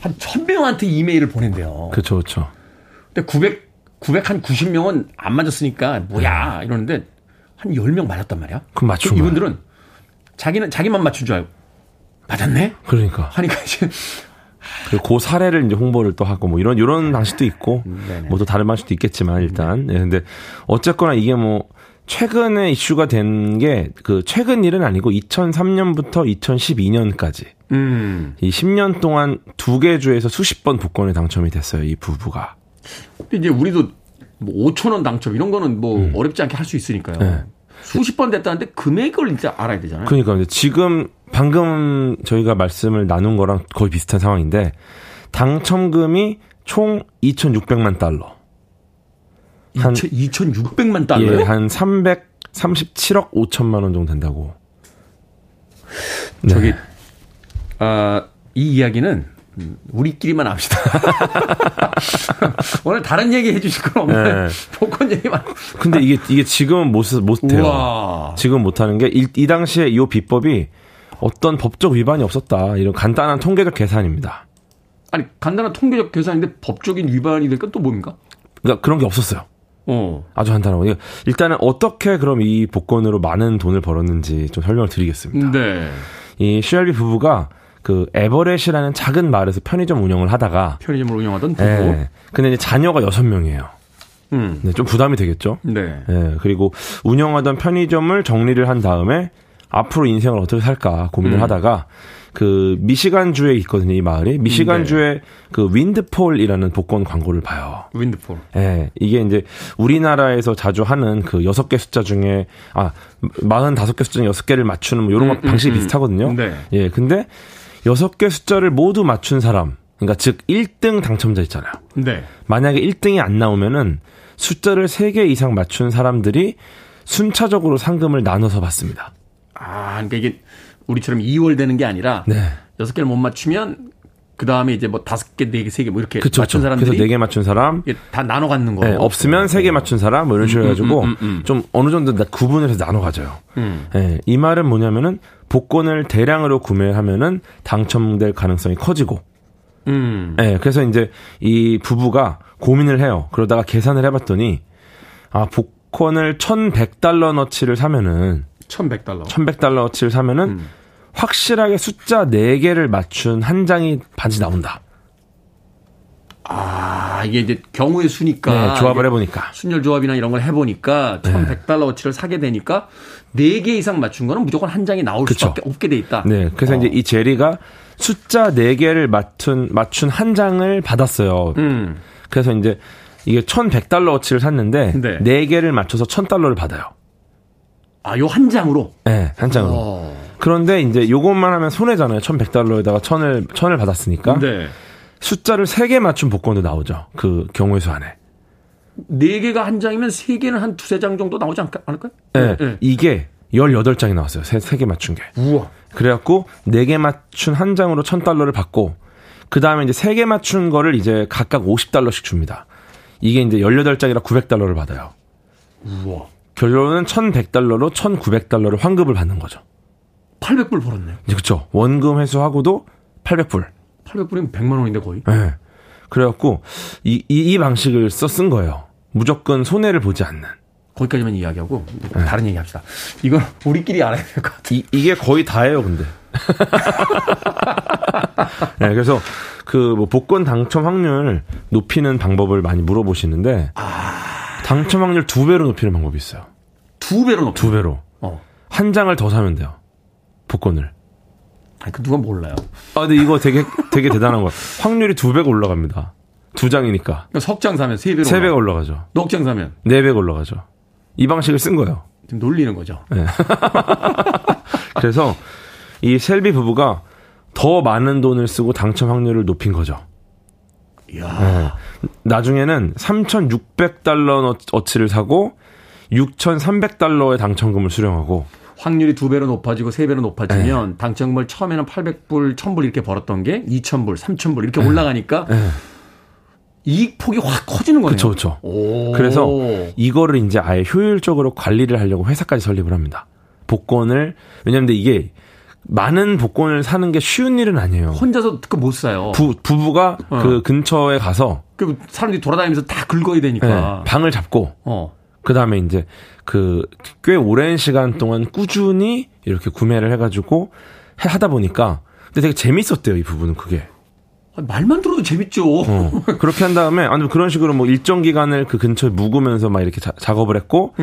한 1,000명한테 이메일을 보낸대요. 그렇죠. 근데 900 한 90명은 안 맞았으니까 뭐야 이러는데 한 10명 맞았단 말이야. 그럼 맞춘 거야. 이분들은 자기만 맞춘 줄 알고 맞았네. 그러니까. 하니까 이제. 그리고 그 사례를 이제 홍보를 또 하고 뭐 이런 방식도 있고 뭐 또 다른 방식도 있겠지만 일단. 네, 근데 어쨌거나 이게 뭐 최근에 이슈가 된 게 그 최근 일은 아니고 2003년부터 2012년까지 이 10년 동안 2개 주에서 수십 번 복권에 당첨이 됐어요, 이 부부가. 근데 이제 우리도 뭐 5,000원 당첨 이런 거는 뭐 어렵지 않게 할 수 있으니까요. 네. 수십 번 됐다는데 금액을 이제 알아야 되잖아요. 그러니까 지금 방금 저희가 말씀을 나눈 거랑 거의 비슷한 상황인데 당첨금이 총 2,600만 달러. 한 2,600만 달러요? 예, 한 337억 5천만 원 정도 된다고. 네. 저기 이 이야기는 우리끼리만 합시다. 오늘 다른 얘기 해주실 건 없나요? 네. 복권 얘기만. 근데 이게 지금은 못해요. 지금 못하는 게 이 당시에 이 비법이 어떤 법적 위반이 없었다. 이런 간단한 통계적 계산입니다. 아니, 간단한 통계적 계산인데 법적인 위반이 될 건 또 뭡니까? 그러니까 그런 게 없었어요. 아주 간단하고. 일단은 어떻게 그럼 이 복권으로 많은 돈을 벌었는지 좀 설명을 드리겠습니다. 네. 이 쉘비 부부가 그 에버렛이라는 작은 마을에서 편의점 운영을 하다가 편의점을 운영하던 부부. 네. 근데 이제 자녀가 6명이에요. 네, 좀 부담이 되겠죠. 네. 네. 그리고 운영하던 편의점을 정리를 한 다음에 앞으로 인생을 어떻게 살까 고민을 하다가 그 미시간주에 있거든요, 이 마을이. 미시간주에 네. 그 윈드폴이라는 복권 광고를 봐요. 윈드폴. 예. 네, 이게 이제 우리나라에서 자주 하는 그 6개 숫자 중에 45개 숫자 중에 6개를 맞추는 뭐 이런 방식이 비슷하거든요. 네. 예. 근데 6개 숫자를 모두 맞춘 사람. 그러니까 즉 1등 당첨자 있잖아요. 네. 만약에 1등이 안 나오면은 숫자를 3개 이상 맞춘 사람들이 순차적으로 상금을 나눠서 받습니다. 아, 그러니까 이게 우리처럼 2월 되는 게 아니라 네. 6개를 못 맞추면 그다음에 이제 뭐 5개, 4개, 3개 뭐 이렇게 그쵸, 맞춘 사람들이 그래서 4개 맞춘 사람 다 나눠 갖는 거예요. 네, 없으면 3개 맞춘 사람 뭐 이런 식으로 해가지고 좀 어느 정도 구분을 해서 나눠 가져요. 네, 이 말은 뭐냐면은 복권을 대량으로 구매하면은 당첨될 가능성이 커지고 네, 그래서 이제 이 부부가 고민을 해요. 그러다가 계산을 해봤더니 복권을 $1,100어치를 사면은 $1,100어치를 사면은 확실하게 숫자 4개를 맞춘 한 장이 반드시 나온다. 아, 이게 이제 경우의 수니까. 네, 조합을 해보니까. 순열 조합이나 이런 걸 해보니까 $1,100어치를 사게 되니까 4개 이상 맞춘 거는 무조건 한 장이 나올 그쵸. 수밖에 없게 돼 있다. 네, 그래서 이제 이 제리가 숫자 4개를 맞춘 한 장을 받았어요. 그래서 이제 이게 $1,100어치를 샀는데 네. 4개를 맞춰서 $1,000를 받아요. 아, 요 한 장으로? 네, 한 장으로. 그런데 이제 요것만 하면 손해잖아요. $1,100에다가 1,000을 받았으니까. 네. 숫자를 3개 맞춘 복권도 나오죠. 그 경우의 수 안에. 4개가 한 장이면 3개는 한 2-3장 정도 나오지 않을까요? 네. 네. 이게 18장이 나왔어요. 3개 맞춘 게. 우와. 그래갖고 4개 맞춘 한 장으로 $1,000를 받고 그 다음에 이제 3개 맞춘 거를 이제 각각 $50씩 줍니다. 이게 이제 18장이라 $900를 받아요. 우와. 결론은 $1,100로 $1,900를 환급을 받는 거죠. 800불 벌었네요. 그렇죠. 원금 회수하고도 800불. 800불이면 100만 원인데 거의. 네. 그래갖고 이 방식을 쓴 거예요. 무조건 손해를 보지 않는. 거기까지만 이야기하고 네. 다른 얘기합시다. 이건 우리끼리 알아야 될 것 같아요. 이게 거의 다예요, 근데. 네, 그래서 그 뭐 복권 당첨 확률 높이는 방법을 많이 물어보시는데 당첨 확률 2배로 높이는 방법이 있어요. 2배로 높여? 2배로. 한 장을 더 사면 돼요. 복권을. 아니, 그 누가 몰라요. 아, 근데 이거 되게 대단한 거야. 확률이 2배가 올라갑니다. 2장이니까. 그러니까 석장 사면 3배로. 3배가 올라가죠. 넉장 사면. 4배가 올라가죠. 이 방식을 쓴 거예요. 지금 놀리는 거죠. 네. 그래서 이 셀비 부부가 더 많은 돈을 쓰고 당첨 확률을 높인 거죠. 이야. 네. 나중에는 $3,600어치를 사고 $6,300의 당첨금을 수령하고 확률이 2배로 높아지고 3배로 높아지면 네. 당첨금을 처음에는 800불, 1000불 이렇게 벌었던 게 2000불, 3000불 이렇게 네. 올라가니까 네. 이익 폭이 확 커지는 거네요. 그렇죠. 그래서 이거를 이제 아예 효율적으로 관리를 하려고 회사까지 설립을 합니다. 복권을. 왜냐하면 이게 많은 복권을 사는 게 쉬운 일은 아니에요. 혼자서 그 못 사요. 부부가 그 근처에 가서 그 사람들이 돌아다니면서 다 긁어야 되니까 네. 방을 잡고 그 다음에 이제 그 꽤 오랜 시간 동안 꾸준히 이렇게 구매를 해가지고 하다 보니까 근데 되게 재밌었대요. 이 부분은 그게. 말만 들어도 재밌죠. 그렇게 한 다음에, 아니, 그런 식으로 뭐 일정 기간을 그 근처에 묵으면서 막 이렇게 작업을 했고,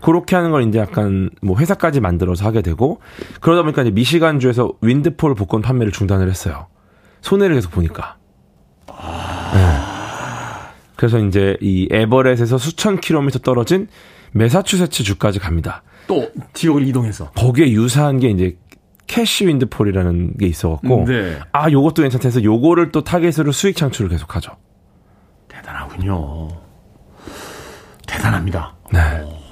그렇게 하는 걸 이제 약간 뭐 회사까지 만들어서 하게 되고, 그러다 보니까 이제 미시간주에서 윈드폴 복권 판매를 중단을 했어요. 손해를 계속 보니까. 네. 그래서 이제 이 에버렛에서 수천 킬로미터 떨어진 매사추세츠 주까지 갑니다. 또 지역을 이동해서. 거기에 유사한 게 이제 캐시 윈드폴이라는 게 있어갖고 네. 아 요것도 괜찮대서 요거를 또 타겟으로 수익 창출을 계속하죠. 대단하군요. 대단합니다. 네.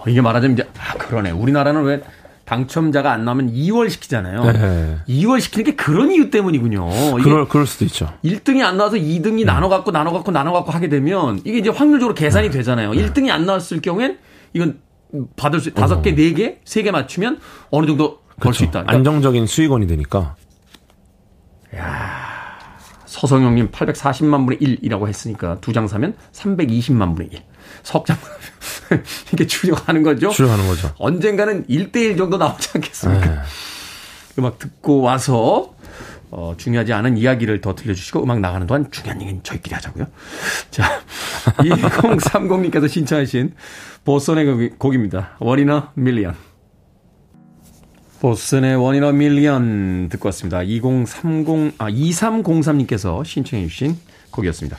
이게 말하자면 이제 그러네. 우리나라는 왜 당첨자가 안 나오면 2월 시키잖아요. 네. 2월 시키는 게 그런 이유 때문이군요. 그럴 수도 있죠. 1등이 안 나와서 2등이 나눠갖고 하게 되면 이게 이제 확률적으로 계산이 네. 되잖아요. 네. 1등이 안 나왔을 경우엔 이건 받을 수 5개, 4개, 3개 맞추면 어느 정도 벌 수 있다. 그러니까. 안정적인 수익원이 되니까. 야, 서성용님 840만 분의 1이라고 했으니까 2장 사면 320만 분의 1. 석장 이렇게 줄여가는 거죠. 줄여가는 거죠. 언젠가는 1:1 정도 나오지 않겠습니까? 네. 음악 듣고 와서 중요하지 않은 이야기를 더 들려주시고 음악 나가는 동안 중요한 얘기는 저희끼리 하자고요. 자, 2030님께서 신청하신 보선의 곡입니다. 원이나 밀리언. 보슨의 One in a Million 듣고 왔습니다. 2303님께서 신청해 주신 곡이었습니다.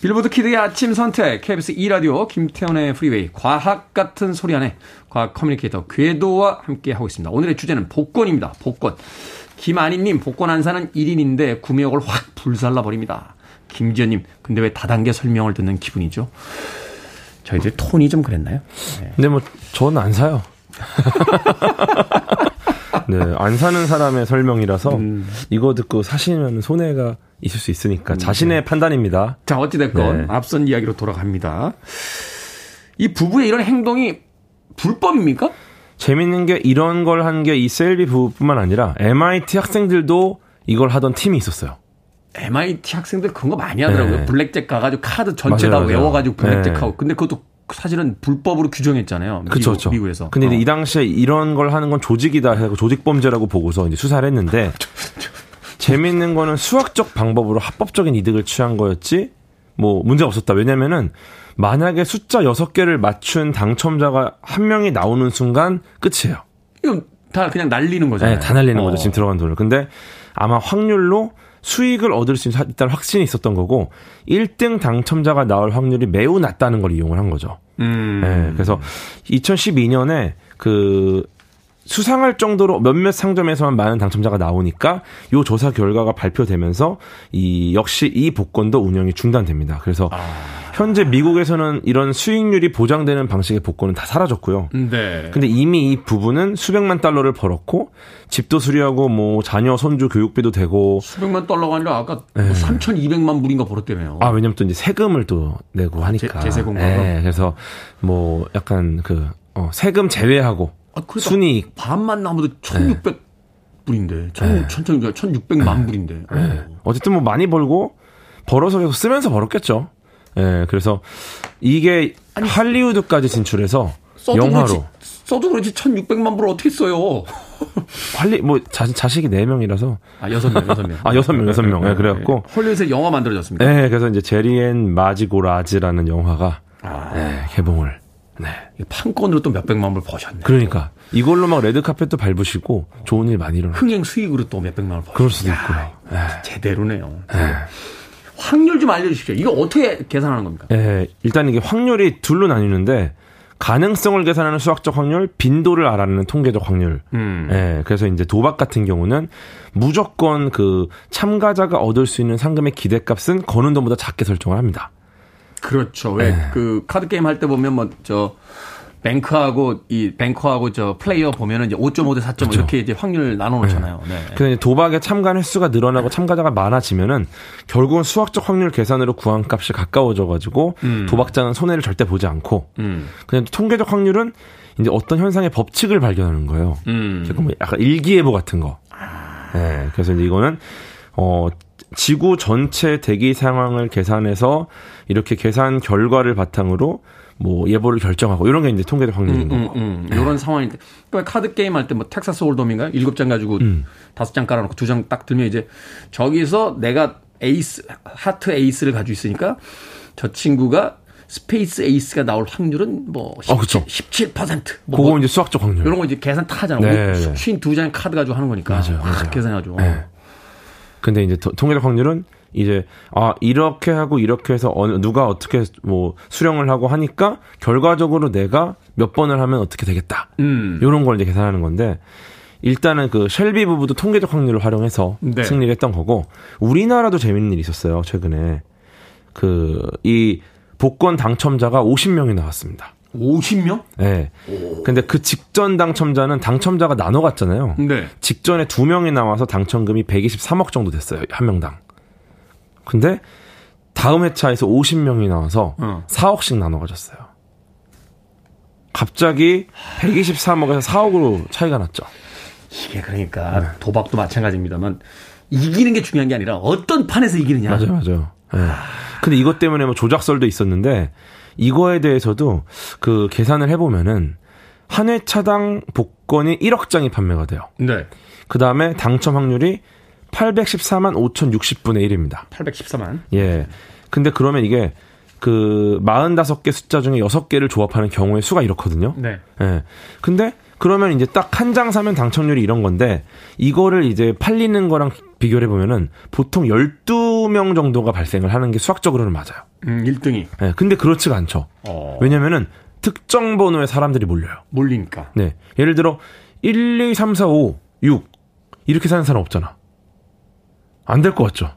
빌보드 키드의 아침 선택, KBS 2라디오, 김태원의 프리웨이, 과학 같은 소리 안에 과학 커뮤니케이터 궤도와 함께하고 있습니다. 오늘의 주제는 복권입니다. 복권. 김아니님, 복권 안 사는 1인인데 구매욕을 확 불살라버립니다. 김지연님, 근데 왜 다단계 설명을 듣는 기분이죠? 저희들 톤이 좀 그랬나요? 네. 근데 뭐, 전 안 사요. 네, 안 사는 사람의 설명이라서 이거 듣고 사시면 손해가 있을 수 있으니까 자신의 네. 판단입니다. 자, 어찌됐건 네. 앞선 이야기로 돌아갑니다. 이 부부의 이런 행동이 불법입니까? 재밌는 게 이런 걸 한 게 이 셀비 부부뿐만 아니라 MIT 학생들도 이걸 하던 팀이 있었어요. MIT 학생들 그런 거 많이 하더라고요. 네. 블랙잭 가가지고 카드 전체 맞아요, 다 외워가지고 블랙잭하고. 네. 근데 그것도 사실은 불법으로 규정했잖아요. 그렇죠. 미국에서. 근데 이 당시에 이런 걸 하는 건 조직이다 해서 조직범죄라고 보고서 이제 수사를 했는데 재밌는 거는 수학적 방법으로 합법적인 이득을 취한 거였지 뭐 문제 없었다. 왜냐면은 만약에 숫자 6개를 맞춘 당첨자가 한 명이 나오는 순간 끝이에요. 이건 다 그냥 날리는 거잖아요. 네, 다 날리는 거죠. 지금 들어간 돈을. 근데 아마 확률로 수익을 얻을 수 있는 일단 확신이 있었던 거고 1등 당첨자가 나올 확률이 매우 낮다는 걸 이용을 한 거죠. 네, 그래서 2012년에 그 수상할 정도로 몇몇 상점에서만 많은 당첨자가 나오니까 이 조사 결과가 발표되면서 이 역시 이 복권도 운영이 중단됩니다. 그래서 현재 미국에서는 이런 수익률이 보장되는 방식의 복권은 다 사라졌고요. 네. 근데 이미 이 부부는 수백만 달러를 벌었고 집도 수리하고 뭐 자녀 손주 교육비도 되고 수백만 달러가 아니라 아까 네. 3,200만 불인가 벌었대요. 아, 왜냐면 또 이제 세금을 또 내고 하니까. 세금으로. 네. 그래서 뭐 약간 그 세금 제외하고 순이익 반만 남아도 1,600불인데. 1,600만 불인데. 네. 어쨌든 뭐 많이 벌고 벌어서 계속 쓰면서 벌었겠죠. 예, 네, 그래서 이게 아니, 할리우드까지 진출해서 써도 영화로 그렇지, 써도 그렇지 1,600만 불을 어떻게 써요? 할리 뭐 자식이 4명이라서 아 6명. 아 6명. 네, 그래갖고 헐리우드에서 영화 만들어졌습니다. 네, 그래서 이제 제리앤 마지고라즈라는 영화가 네, 개봉을 네. 판권으로 또 몇백만 불 버셨네. 그러니까 이걸로 막 레드카펫도 밟으시고 좋은 일 많이 일어나. 흥행 수익으로 또 몇백만 불 버셨네. 그럴 수도 있고요. 야, 제대로네요. 네. 확률 좀 알려주십시오. 이거 어떻게 계산하는 겁니까? 예, 일단 이게 확률이 둘로 나뉘는데 가능성을 계산하는 수학적 확률, 빈도를 알아내는 통계적 확률. 예, 그래서 이제 도박 같은 경우는 무조건 그 참가자가 얻을 수 있는 상금의 기대값은 거는 돈보다 작게 설정을 합니다. 그렇죠. 왜 그 카드 게임 할 때 보면 뭐 저 뱅커하고 저 플레이어 보면은 이제 5.5 대 4.5 그렇죠. 이렇게 이제 확률 나눠 놓잖아요. 네. 네. 그래서 도박에 참가한 횟수가 늘어나고 참가자가 많아지면은 결국은 수학적 확률 계산으로 구한 값이 가까워져 가지고 도박자는 손해를 절대 보지 않고 그냥 통계적 확률은 이제 어떤 현상의 법칙을 발견하는 거예요. 조금 약간 일기예보 같은 거. 네. 그래서 이제 이거는 지구 전체 대기 상황을 계산해서 이렇게 계산 결과를 바탕으로 뭐 예보를 결정하고 이런 게 이제 통계적 확률인 거고 이런 상황인데 그러니까 카드 게임 할 때 뭐 텍사스 홀덤인가요? 7장 가지고 5장 깔아놓고 2장 딱 들면 이제 저기서 내가 에이스 하트 에이스를 가지고 있으니까 저 친구가 스페이스 에이스가 나올 확률은 뭐 17% 뭐 그거 이제 수학적 확률 이런 거 이제 계산 다 하잖아요. 52장 카드 가지고 하는 거니까 맞아요. 계산하죠. 네. 근데 이제 통계적 확률은 이제 이렇게 하고 이렇게 해서 누가 어떻게 뭐 수령을 하고 하니까 결과적으로 내가 몇 번을 하면 어떻게 되겠다. 이런 걸 이제 계산하는 건데 일단은 그 셸비 부부도 통계적 확률을 활용해서 네. 승리를 했던 거고 우리나라도 재밌는 일이 있었어요. 최근에 그 이 복권 당첨자가 50명이 나왔습니다. 50명? 네. 오. 근데 그 직전 당첨자는 당첨자가 나눠 갔잖아요. 네. 직전에 2명이 나와서 당첨금이 123억 정도 됐어요. 한 명당. 근데 다음 회차에서 50명이 나와서 4억씩 나눠 가졌어요. 갑자기 123억에서 4억으로 차이가 났죠. 이게 그러니까 네. 도박도 마찬가지입니다만 이기는 게 중요한 게 아니라 어떤 판에서 이기느냐. 맞아요. 네. 근데 이것 때문에 뭐 조작설도 있었는데 이거에 대해서도 그 계산을 해보면은 한 회차당 복권이 1억 장이 판매가 돼요. 네. 그 다음에 당첨 확률이 814만 5,060분의 1입니다. 814만. 예. 근데 그러면 이게 그 45개 숫자 중에 6개를 조합하는 경우의 수가 이렇거든요. 네. 예. 근데 그러면 이제 딱 한 장 사면 당첨률이 이런 건데 이거를 이제 팔리는 거랑 비교를 해보면은 보통 12명 정도가 발생을 하는 게 수학적으로는 맞아요. 1등이. 네, 근데 그렇지가 않죠. 왜냐면은 특정 번호에 사람들이 몰려요. 몰리니까. 네. 예를 들어 1, 2, 3, 4, 5, 6 이렇게 사는 사람 없잖아. 안 될 것 같죠?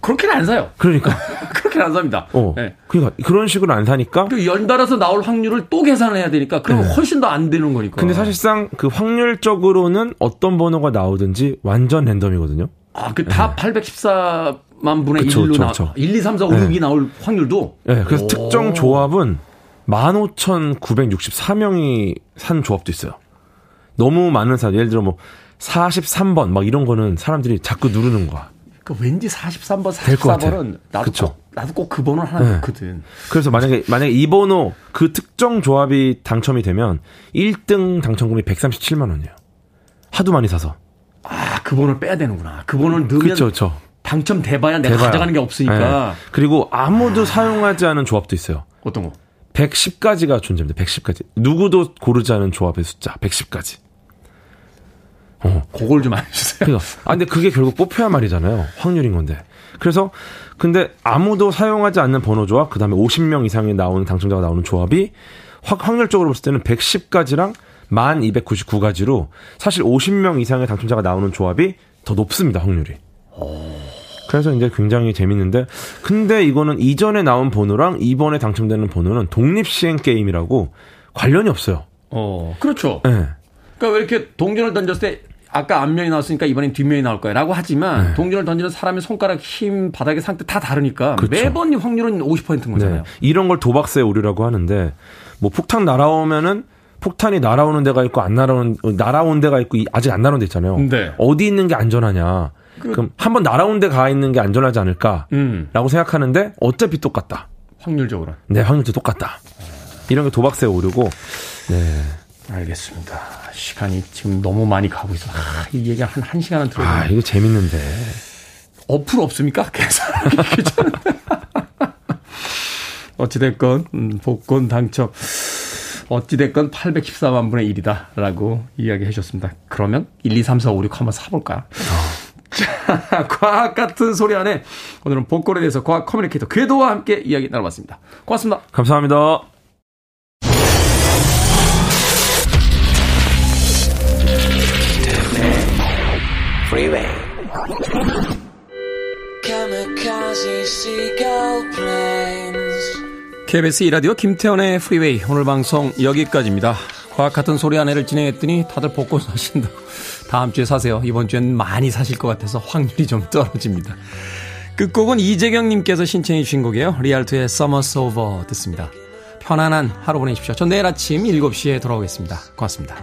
그렇게는 안 사요. 그러니까. 그렇게는 안 삽니다. 네. 그러니까 그런 식으로 안 사니까. 그 연달아서 나올 확률을 또 계산해야 되니까 그러면 네. 훨씬 더 안 되는 거니까. 근데 사실상 그 확률적으로는 어떤 번호가 나오든지 완전 랜덤이거든요. 아, 그 다 네. 814만 분의 그쵸, 1로 나와. 1, 2, 3, 4, 5, 6이 네. 나올 확률도. 네. 그래서 특정 조합은 15,964명이 산 조합도 있어요. 너무 많은 사람. 예를 들어 뭐 43번 막 이런 거는 사람들이 자꾸 누르는 거야. 그 왠지 43번, 44번은 나도 꼭 그 번호 하나 넣거든. 네. 그래서 만약에 이 번호 그 특정 조합이 당첨이 되면 1등 당첨금이 137만 원이에요. 하도 많이 사서. 아, 그 번호를 빼야 되는구나. 그 번호를 넣으면 그쵸. 당첨돼봐야 내가 가져가는 게 없으니까. 네. 그리고 아무도 사용하지 않은 조합도 있어요. 어떤 거? 110가지가 존재합니다. 110가지. 누구도 고르지 않은 조합의 숫자. 110가지. 그걸 좀 알려주세요. 그러니까. 아, 근데 그게 결국 뽑혀야 말이잖아요. 확률인 건데. 그래서, 근데 아무도 사용하지 않는 번호 조합, 그 다음에 50명 이상이 나오는, 당첨자가 나오는 조합이 확률적으로 봤을 때는 110가지랑 1299가지로 사실 50명 이상의 당첨자가 나오는 조합이 더 높습니다, 확률이. 그래서 이제 굉장히 재밌는데, 근데 이거는 이전에 나온 번호랑 이번에 당첨되는 번호는 독립시행 게임이라고 관련이 없어요. 그렇죠. 네. 그러니까 왜 이렇게 동전을 던졌을 때 아까 앞면이 나왔으니까 이번엔 뒷면이 나올 거야 라고 하지만 네. 동전을 던지는 사람의 손가락 힘, 바닥의 상태 다 다르니까 그렇죠. 매번 확률은 50%인 거잖아요. 네. 이런 걸 도박세의 오류라고 하는데 뭐 폭탄 날아오면은 폭탄이 날아오는 데가 있고 안 날아온 데가 있고 아직 안 날아온 데 있잖아요. 네. 어디 있는 게 안전하냐. 그럼 한번 날아온 데 가 있는 게 안전하지 않을까라고 생각하는데 어차피 똑같다. 확률적으로. 네. 확률적으로 똑같다. 이런 게 도박세의 오류고. 네. 알겠습니다. 시간이 지금 너무 많이 가고 있어. 이 얘기 한 시간은 들어요. 아, 이거 재밌는데. 어플 없습니까? 계산하기 귀찮은데. 어찌됐건, 복권 당첨. 어찌됐건 814만 분의 1이다라고 이야기해 주셨습니다. 그러면 1, 2, 3, 4, 5, 6 한번 사볼까요? 자, 과학 같은 소리 안에 오늘은 복권에 대해서 과학 커뮤니케이터 궤도와 함께 이야기 나눠봤습니다. 고맙습니다. 감사합니다. KBS 2라디오 김태원의 프리웨이 오늘 방송 여기까지입니다. 과학 같은 소리 하나를 진행했더니 다들 복권 사신다. 다음 주에 사세요. 이번 주엔 많이 사실 것 같아서 확률이 좀 떨어집니다. 끝곡은 이재경님께서 신청해 주신 곡이에요. 리알토의 Summer's Over 듣습니다. 편안한 하루 보내십시오. 전 내일 아침 7시에 돌아오겠습니다. 고맙습니다.